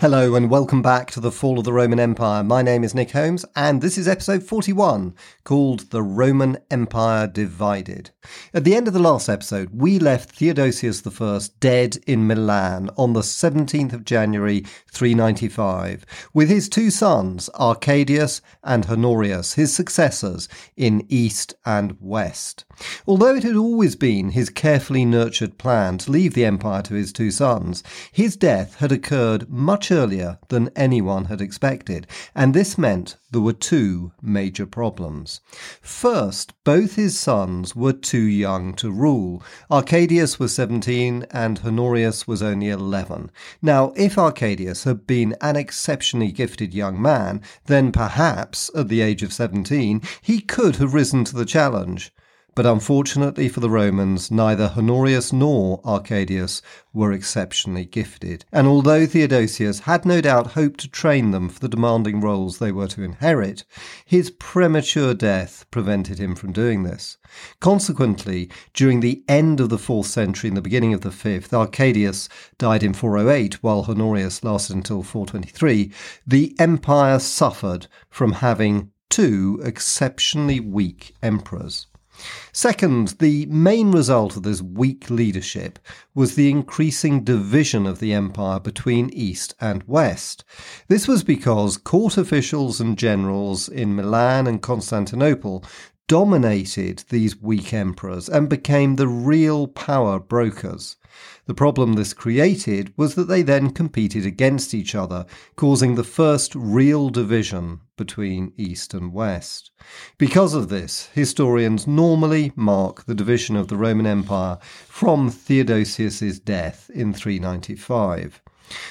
Hello and welcome back to The Fall of the Roman Empire. My name is Nick Holmes and this is episode 41, called The Roman Empire Divided. At the end of the last episode, we left Theodosius I dead in Milan on the 17th of January 395, with his two sons, Arcadius and Honorius, his successors in East and West. Although it had always been his carefully nurtured plan to leave the empire to his two sons, his death had occurred much earlier than anyone had expected, and this meant there were two major problems. First, both his sons were too young to rule. Arcadius was 17 and Honorius was only 11. Now, if Arcadius had been an exceptionally gifted young man, then perhaps, at the age of 17, he could have risen to the challenge. But unfortunately for the Romans, neither Honorius nor Arcadius were exceptionally gifted. And although Theodosius had no doubt hoped to train them for the demanding roles they were to inherit, his premature death prevented him from doing this. Consequently, during the end of the 4th century and the beginning of the 5th, Arcadius died in 408 while Honorius lasted until 423, the empire suffered from having two exceptionally weak emperors. Second, the main result of this weak leadership was the increasing division of the empire between East and West. This was because court officials and generals in Milan and Constantinople dominated these weak emperors and became the real power brokers. The problem this created was that they then competed against each other, causing the first real division between East and West. Because of this, historians normally mark the division of the Roman Empire from Theodosius's death in 395.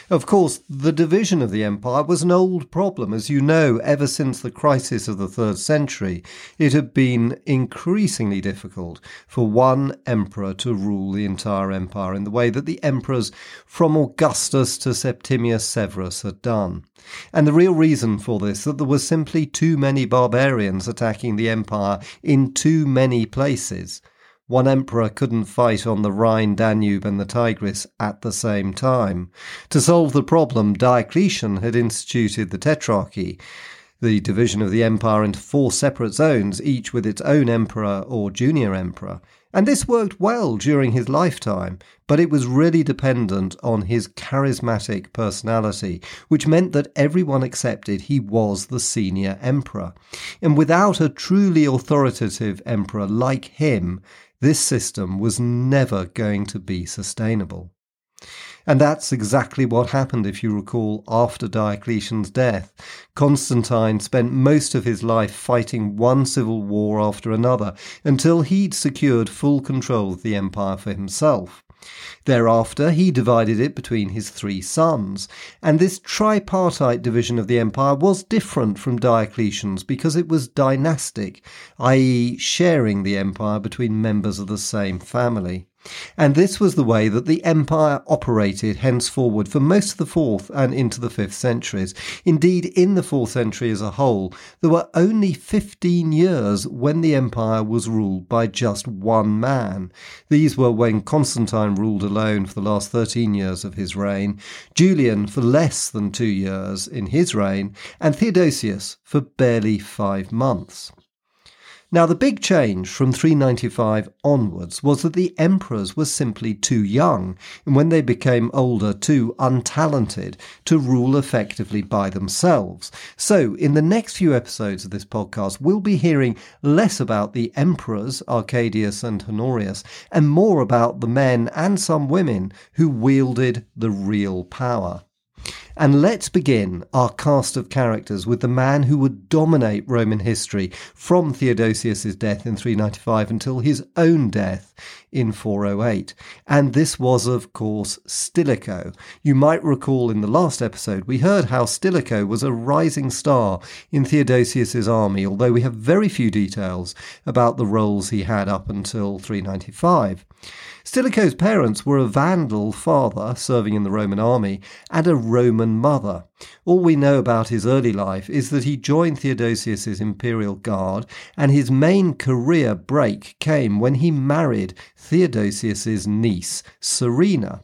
Of course, the division of the empire was an old problem. As you know, ever since the crisis of the 3rd century, it had been increasingly difficult for one emperor to rule the entire empire in the way that the emperors from Augustus to Septimius Severus had done. And the real reason for this, that there were simply too many barbarians attacking the empire in too many places. One emperor couldn't fight on the Rhine, Danube and the Tigris at the same time. To solve the problem, Diocletian had instituted the Tetrarchy, the division of the empire into four separate zones, each with its own emperor or junior emperor. And this worked well during his lifetime, but it was really dependent on his charismatic personality, which meant that everyone accepted he was the senior emperor. And without a truly authoritative emperor like him, this system was never going to be sustainable. And that's exactly what happened, if you recall, after Diocletian's death. Constantine spent most of his life fighting one civil war after another until he'd secured full control of the empire for himself. Thereafter, he divided it between his three sons, and this tripartite division of the empire was different from Diocletian's because it was dynastic, i.e. sharing the empire between members of the same family. And this was the way that the empire operated henceforward for most of the 4th and into the 5th centuries. Indeed, in the 4th century as a whole, there were only 15 years when the empire was ruled by just one man. These were when Constantine ruled alone for the last 13 years of his reign, Julian for less than 2 years in his reign, and Theodosius for barely 5 months. Now, the big change from 395 onwards was that the emperors were simply too young, and when they became older, too untalented to rule effectively by themselves. So, in the next few episodes of this podcast, we'll be hearing less about the emperors, Arcadius and Honorius, and more about the men and some women who wielded the real power. And let's begin our cast of characters with the man who would dominate Roman history from Theodosius' death in 395 until his own death in 408. And this was, of course, Stilicho. You might recall in the last episode we heard how Stilicho was a rising star in Theodosius' army, although we have very few details about the roles he had up until 395. Stilicho's parents were a Vandal father serving in the Roman army and a Roman mother. All we know about his early life is that he joined Theodosius' imperial guard, and his main career break came when he married Theodosius' niece, Serena.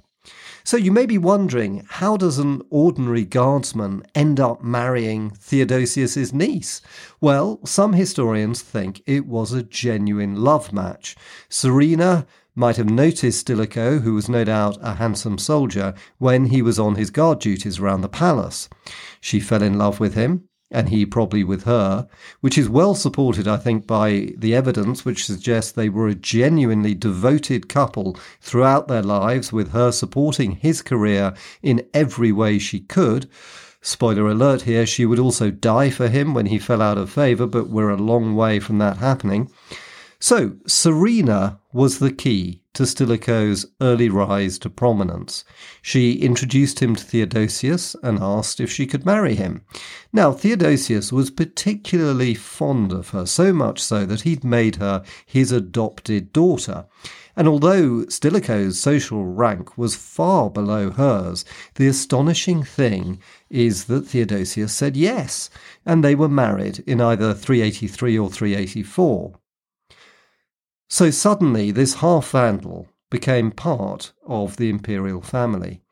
So you may be wondering, how does an ordinary guardsman end up marrying Theodosius's niece? Well, some historians think it was a genuine love match. Serena might have noticed Stilicho, who was no doubt a handsome soldier, when he was on his guard duties around the palace. She fell in love with him, and he probably with her, which is well supported, I think, by the evidence which suggests they were a genuinely devoted couple throughout their lives, with her supporting his career in every way she could. Spoiler alert here, she would also die for him when he fell out of favour, but we're a long way from that happening. So, Serena was the key to Stilicho's early rise to prominence. She introduced him to Theodosius and asked if she could marry him. Now, Theodosius was particularly fond of her, so much so that he'd made her his adopted daughter. And although Stilicho's social rank was far below hers, the astonishing thing is that Theodosius said yes, and they were married in either 383 or 384. So suddenly this half-Vandal became part of the imperial family.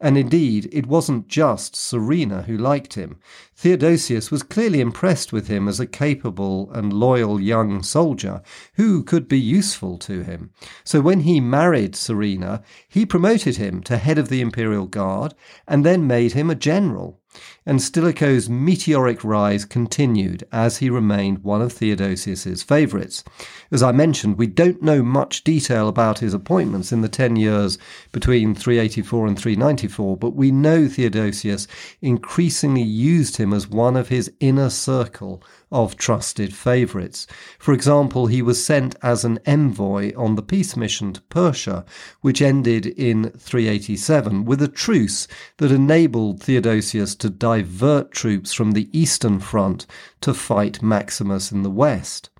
And indeed, it wasn't just Serena who liked him. Theodosius was clearly impressed with him as a capable and loyal young soldier who could be useful to him. So when he married Serena, he promoted him to head of the imperial guard and then made him a general. And Stilicho's meteoric rise continued as he remained one of Theodosius's favourites. As I mentioned, we don't know much detail about his appointments in the 10 years between 384 and 394, but we know Theodosius increasingly used him as one of his inner circle of trusted favourites. For example, he was sent as an envoy on the peace mission to Persia, which ended in 387, with a truce that enabled Theodosius to divert troops from the eastern front to fight Maximus in the west.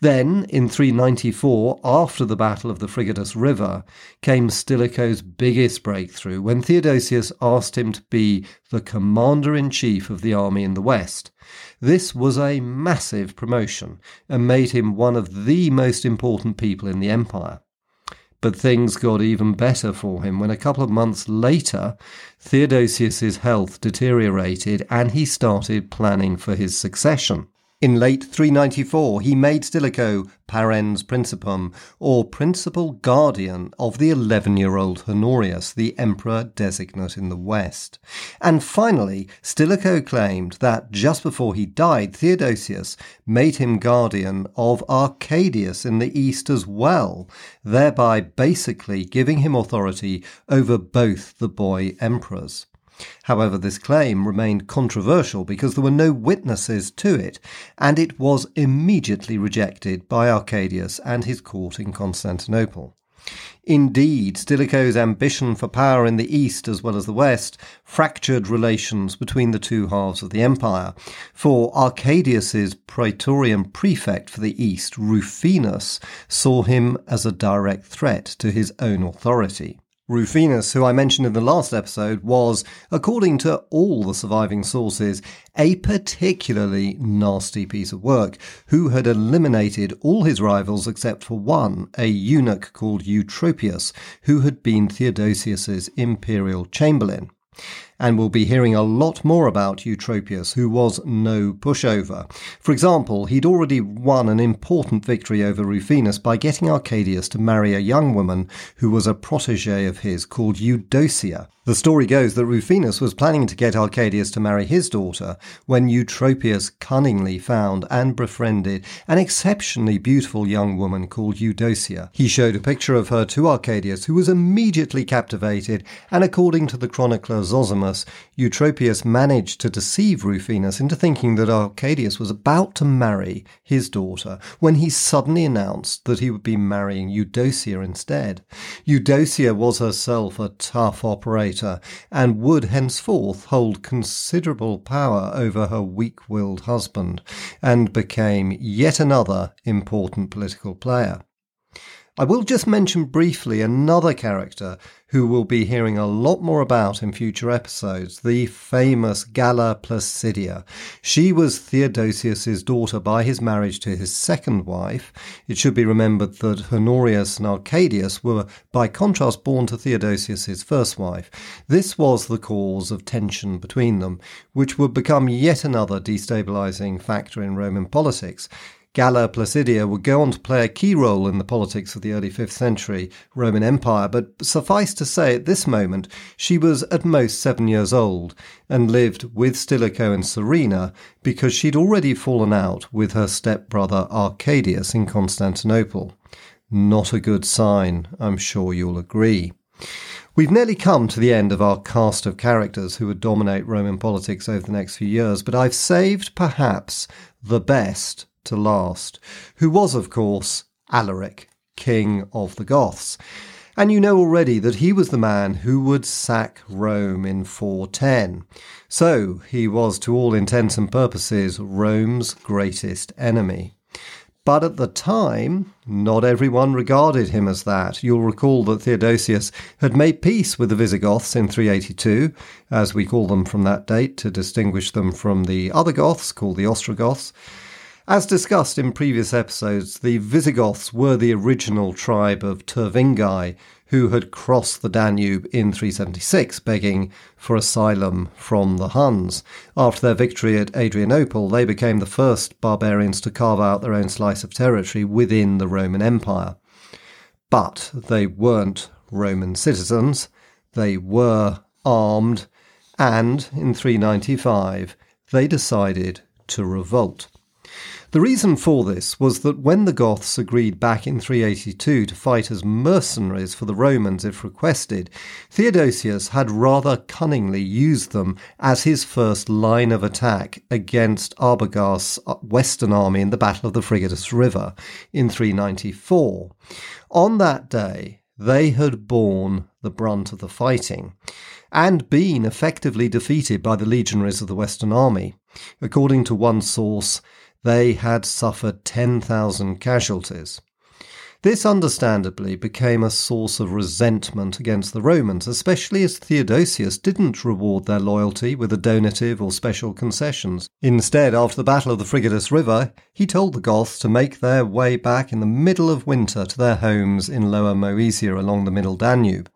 Then, in 394, after the Battle of the Frigidus River, came Stilicho's biggest breakthrough when Theodosius asked him to be the commander-in-chief of the army in the west. This was a massive promotion and made him one of the most important people in the empire. But things got even better for him when a couple of months later, Theodosius's health deteriorated and he started planning for his succession. In late 394, he made Stilicho parens principum, or principal guardian of the 11-year-old Honorius, the emperor-designate in the west. And finally, Stilicho claimed that just before he died, Theodosius made him guardian of Arcadius in the east as well, thereby basically giving him authority over both the boy emperors. However, this claim remained controversial because there were no witnesses to it, and it was immediately rejected by Arcadius and his court in Constantinople. Indeed, Stilicho's ambition for power in the east as well as the west fractured relations between the two halves of the empire, for Arcadius's praetorian prefect for the east, Rufinus, saw him as a direct threat to his own authority. Rufinus, who I mentioned in the last episode, was, according to all the surviving sources, a particularly nasty piece of work, who had eliminated all his rivals except for one, a eunuch called Eutropius, who had been Theodosius's imperial chamberlain. And we'll be hearing a lot more about Eutropius, who was no pushover. For example, he'd already won an important victory over Rufinus by getting Arcadius to marry a young woman who was a protégé of his called Eudocia. The story goes that Rufinus was planning to get Arcadius to marry his daughter when Eutropius cunningly found and befriended an exceptionally beautiful young woman called Eudocia. He showed a picture of her to Arcadius, who was immediately captivated, and according to the chronicler Zosimus, Eutropius managed to deceive Rufinus into thinking that Arcadius was about to marry his daughter when he suddenly announced that he would be marrying Eudocia instead. Eudocia was herself a tough operator and would henceforth hold considerable power over her weak-willed husband, and became yet another important political player. I will just mention briefly another character who we'll be hearing a lot more about in future episodes, the famous Galla Placidia. She was Theodosius' daughter by his marriage to his second wife. It should be remembered that Honorius and Arcadius were, by contrast, born to Theodosius' first wife. This was the cause of tension between them, which would become yet another destabilising factor in Roman politics. Galla Placidia would go on to play a key role in the politics of the early 5th century Roman Empire, but suffice to say at this moment she was at most 7 years old and lived with Stilicho and Serena because she'd already fallen out with her stepbrother Arcadius in Constantinople. Not a good sign, I'm sure you'll agree. We've nearly come to the end of our cast of characters who would dominate Roman politics over the next few years, but I've saved perhaps the best to last, who was, of course, Alaric, king of the Goths. And you know already that he was the man who would sack Rome in 410. So he was, to all intents and purposes, Rome's greatest enemy. But at the time, not everyone regarded him as that. You'll recall that Theodosius had made peace with the Visigoths in 382, as we call them from that date to distinguish them from the other Goths, called the Ostrogoths. As discussed in previous episodes, the Visigoths were the original tribe of Tervingi who had crossed the Danube in 376, begging for asylum from the Huns. After their victory at Adrianople, they became the first barbarians to carve out their own slice of territory within the Roman Empire. But they weren't Roman citizens, they were armed, and in 395 they decided to revolt. The reason for this was that when the Goths agreed back in 382 to fight as mercenaries for the Romans if requested, Theodosius had rather cunningly used them as his first line of attack against Arbagas's western army in the Battle of the Frigidus River in 394. On that day, they had borne the brunt of the fighting and been effectively defeated by the legionaries of the Western Army. According to one source, they had suffered 10,000 casualties. This understandably became a source of resentment against the Romans, especially as Theodosius didn't reward their loyalty with a donative or special concessions. Instead, after the Battle of the Frigidus River, he told the Goths to make their way back in the middle of winter to their homes in Lower Moesia along the Middle Danube.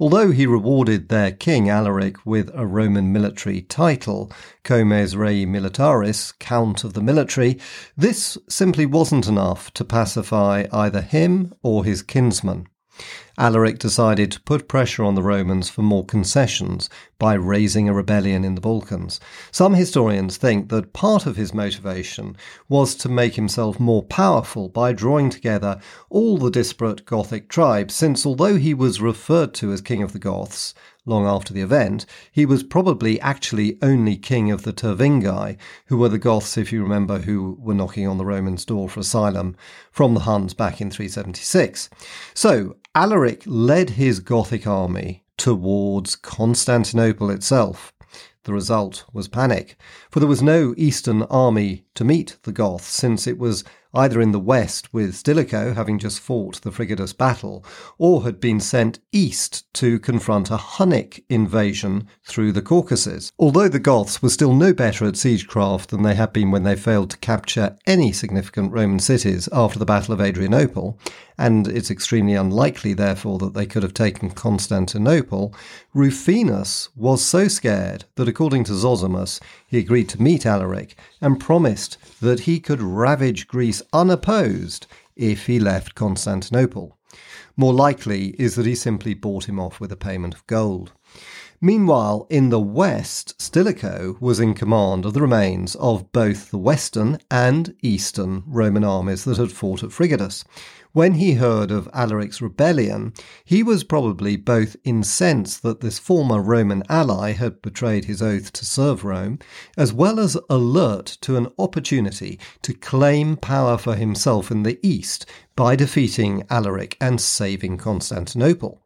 Although he rewarded their king Alaric with a Roman military title, Comes Rei Militaris, Count of the Military, this simply wasn't enough to pacify either him or his kinsman. Alaric decided to put pressure on the Romans for more concessions by raising a rebellion in the Balkans. Some historians think that part of his motivation was to make himself more powerful by drawing together all the disparate Gothic tribes, since although he was referred to as King of the Goths long after the event, he was probably actually only king of the Tervingi, who were the Goths, if you remember, who were knocking on the Romans' door for asylum from the Huns back in 376. So Alaric led his Gothic army towards Constantinople itself. The result was panic, for there was no eastern army to meet the Goths, since it was either in the west with Stilicho, having just fought the Frigidus battle, or had been sent east to confront a Hunnic invasion through the Caucasus. Although the Goths were still no better at siegecraft than they had been when they failed to capture any significant Roman cities after the Battle of Adrianople, and it's extremely unlikely, therefore, that they could have taken Constantinople, Rufinus was so scared that, according to Zosimus, he agreed to meet Alaric and promised that he could ravage Greece unopposed if he left Constantinople. More likely is that he simply bought him off with a payment of gold. Meanwhile, in the west, Stilicho was in command of the remains of both the western and eastern Roman armies that had fought at Frigidus. When he heard of Alaric's rebellion, he was probably both incensed that this former Roman ally had betrayed his oath to serve Rome, as well as alert to an opportunity to claim power for himself in the east by defeating Alaric and saving Constantinople.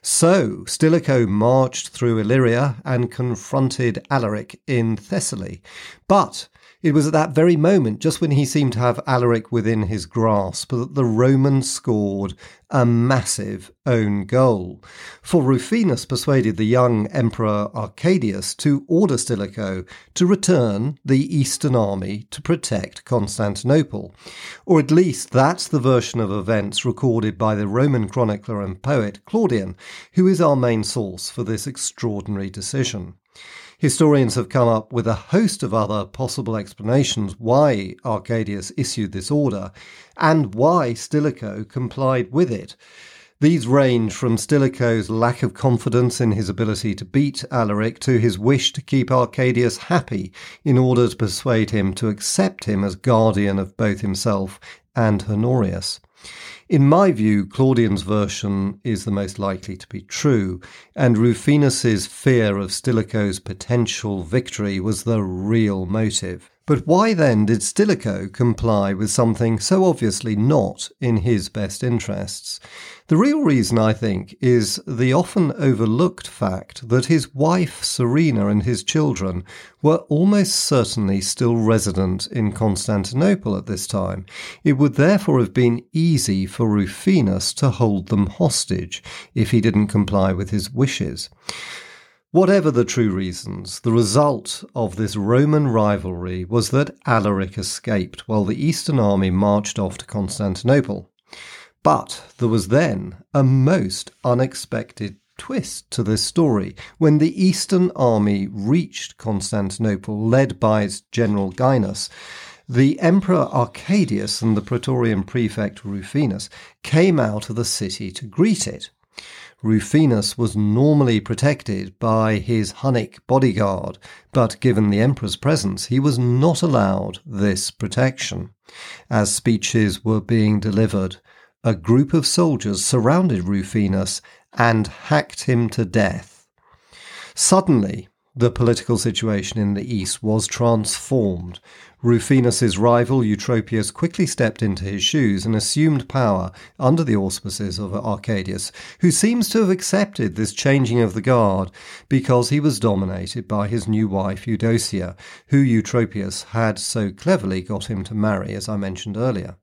So Stilicho marched through Illyria and confronted Alaric in Thessaly, but It was at that very moment, just when he seemed to have Alaric within his grasp, that the Romans scored a massive own goal. For Rufinus persuaded the young Emperor Arcadius to order Stilicho to return the Eastern army to protect Constantinople. Or at least that's the version of events recorded by the Roman chronicler and poet Claudian, who is our main source for this extraordinary decision. Historians have come up with a host of other possible explanations why Arcadius issued this order and why Stilicho complied with it. These range from Stilicho's lack of confidence in his ability to beat Alaric to his wish to keep Arcadius happy in order to persuade him to accept him as guardian of both himself and Honorius. In my view, Claudian's version is the most likely to be true, and Rufinus's fear of Stilicho's potential victory was the real motive. But why then did Stilicho comply with something so obviously not in his best interests? The real reason, I think, is the often overlooked fact that his wife Serena and his children were almost certainly still resident in Constantinople at this time. It would therefore have been easy for Rufinus to hold them hostage if he didn't comply with his wishes. Whatever the true reasons, the result of this Roman rivalry was that Alaric escaped while the Eastern army marched off to Constantinople. But there was then a most unexpected twist to this story when the Eastern army reached Constantinople, led by its general Gainas. The Emperor Arcadius and the Praetorian prefect Rufinus came out of the city to greet it. Rufinus was normally protected by his Hunnic bodyguard, but given the emperor's presence, he was not allowed this protection. As speeches were being delivered, a group of soldiers surrounded Rufinus and hacked him to death. Suddenly, the political situation in the east was transformed. Rufinus's rival Eutropius quickly stepped into his shoes and assumed power under the auspices of Arcadius, who seems to have accepted this changing of the guard because he was dominated by his new wife Eudocia, who Eutropius had so cleverly got him to marry, as I mentioned earlier.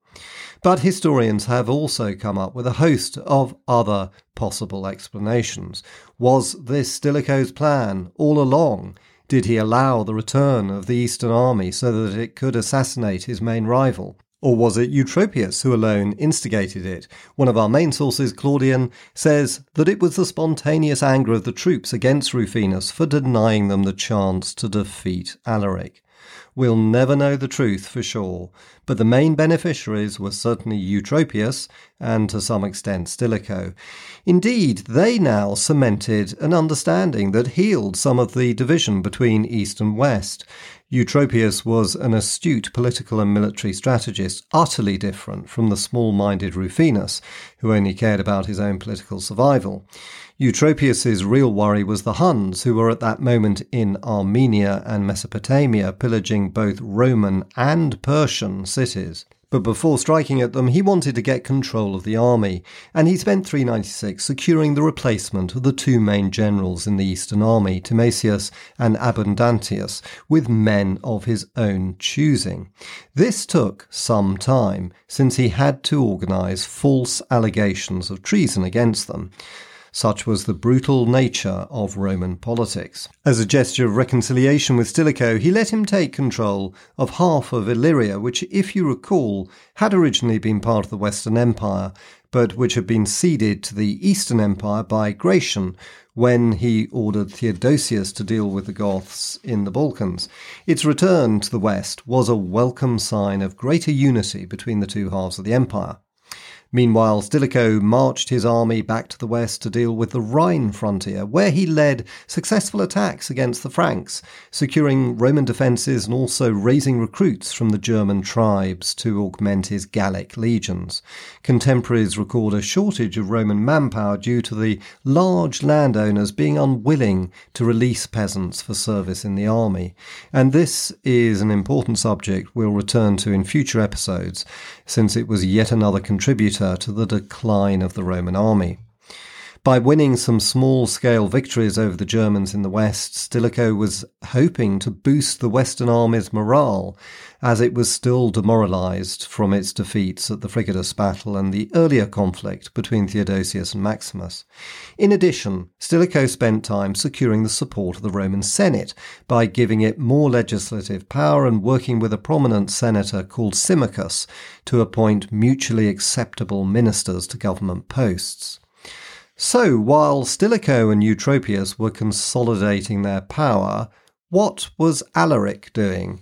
But historians have also come up with a host of other possible explanations. Was this Stilicho's plan all along? Did he allow the return of the Eastern army so that it could assassinate his main rival? Or was it Eutropius who alone instigated it? One of our main sources, Claudian, says that it was the spontaneous anger of the troops against Rufinus for denying them the chance to defeat Alaric. We'll never know the truth for sure, but the main beneficiaries were certainly Eutropius and to some extent Stilicho. Indeed, they now cemented an understanding that healed some of the division between East and West. Eutropius was an astute political and military strategist, utterly different from the small-minded Rufinus, who only cared about his own political survival. Eutropius's real worry was the Huns, who were at that moment in Armenia and Mesopotamia, pillaging both Roman and Persian cities. But before striking at them, he wanted to get control of the army, and he spent 396 securing the replacement of the two main generals in the Eastern army, Timasius and Abundantius, with men of his own choosing. This took some time, since he had to organise false allegations of treason against them. Such was the brutal nature of Roman politics. As a gesture of reconciliation with Stilicho, he let him take control of half of Illyria, which, if you recall, had originally been part of the Western Empire, but which had been ceded to the Eastern Empire by Gratian when he ordered Theodosius to deal with the Goths in the Balkans. Its return to the West was a welcome sign of greater unity between the two halves of the empire. Meanwhile, Stilicho marched his army back to the west to deal with the Rhine frontier, where he led successful attacks against the Franks, securing Roman defences and also raising recruits from the German tribes to augment his Gallic legions. Contemporaries record a shortage of Roman manpower due to the large landowners being unwilling to release peasants for service in the army. And this is an important subject we'll return to in future episodes, since it was yet another contributor to the decline of the Roman army. By winning some small-scale victories over the Germans in the west, Stilicho was hoping to boost the Western army's morale, as it was still demoralised from its defeats at the Frigidus battle and the earlier conflict between Theodosius and Maximus. In addition, Stilicho spent time securing the support of the Roman Senate by giving it more legislative power and working with a prominent senator called Symmachus to appoint mutually acceptable ministers to government posts. So, while Stilicho and Eutropius were consolidating their power, what was Alaric doing?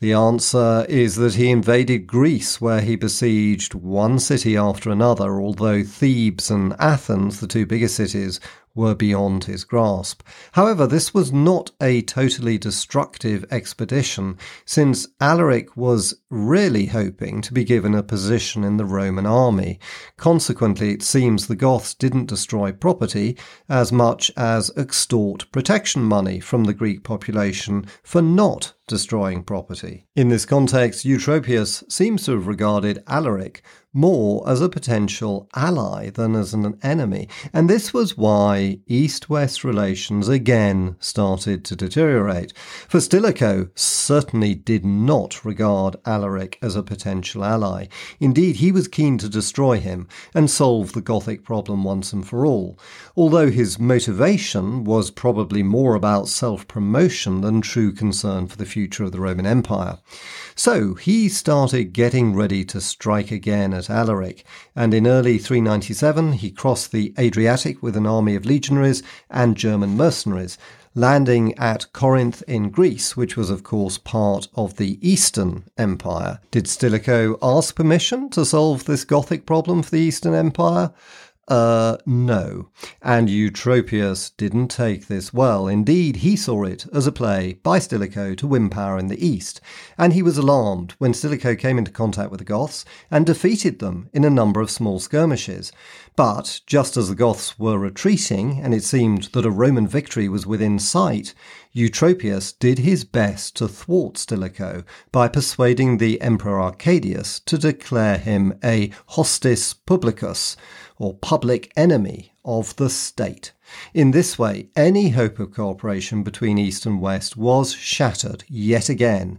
The answer is that he invaded Greece, where he besieged one city after another, although Thebes and Athens, the two bigger cities, were beyond his grasp. However, this was not a totally destructive expedition, since Alaric was really hoping to be given a position in the Roman army. Consequently, it seems the Goths didn't destroy property as much as extort protection money from the Greek population for not destroying property. In this context, Eutropius seems to have regarded Alaric more as a potential ally than as an enemy, and this was why East-West relations again started to deteriorate. For Stilicho certainly did not regard Alaric as a potential ally. Indeed, he was keen to destroy him and solve the Gothic problem once and for all, although his motivation was probably more about self-promotion than true concern for the future of the Roman Empire. So he started getting ready to strike again at Alaric, and in early 397 he crossed the Adriatic with an army of legionaries and German mercenaries, landing at Corinth in Greece, which was of course part of the Eastern Empire. Did Stilicho ask permission to solve this Gothic problem for the Eastern Empire? No. And Eutropius didn't take this well. Indeed, he saw it as a play by Stilicho to win power in the east, and he was alarmed when Stilicho came into contact with the Goths and defeated them in a number of small skirmishes. But just as the Goths were retreating, and it seemed that a Roman victory was within sight, Eutropius did his best to thwart Stilicho by persuading the Emperor Arcadius to declare him a hostis publicus, or public enemy of the state. In this way, any hope of cooperation between East and West was shattered yet again,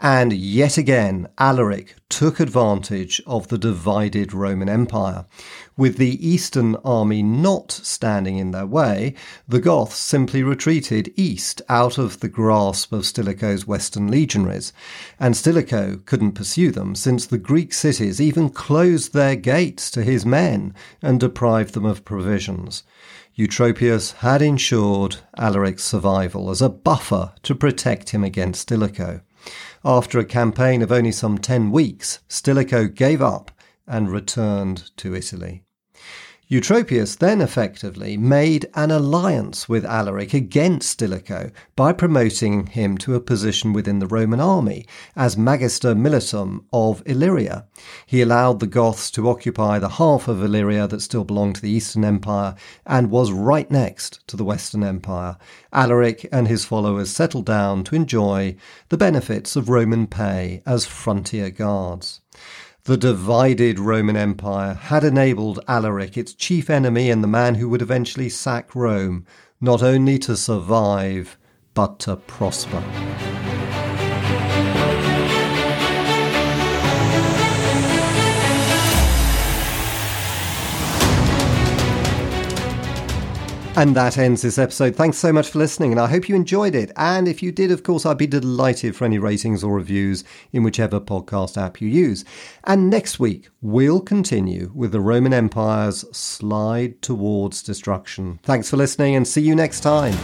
and yet again Alaric took advantage of the divided Roman Empire. With the Eastern army not standing in their way, the Goths simply retreated east out of the grasp of Stilicho's Western legionaries, and Stilicho couldn't pursue them since the Greek cities even closed their gates to his men and deprived them of provisions. Eutropius had ensured Alaric's survival as a buffer to protect him against Stilicho. After a campaign of only some 10 weeks, Stilicho gave up and returned to Italy. Eutropius then effectively made an alliance with Alaric against Stilicho by promoting him to a position within the Roman army as Magister Militum of Illyria. He allowed the Goths to occupy the half of Illyria that still belonged to the Eastern Empire and was right next to the Western Empire. Alaric and his followers settled down to enjoy the benefits of Roman pay as frontier guards. The divided Roman Empire had enabled Alaric, its chief enemy and the man who would eventually sack Rome, not only to survive, but to prosper. And that ends this episode. Thanks so much for listening, and I hope you enjoyed it. And if you did, of course, I'd be delighted for any ratings or reviews in whichever podcast app you use. And next week, we'll continue with the Roman Empire's slide towards destruction. Thanks for listening, and see you next time.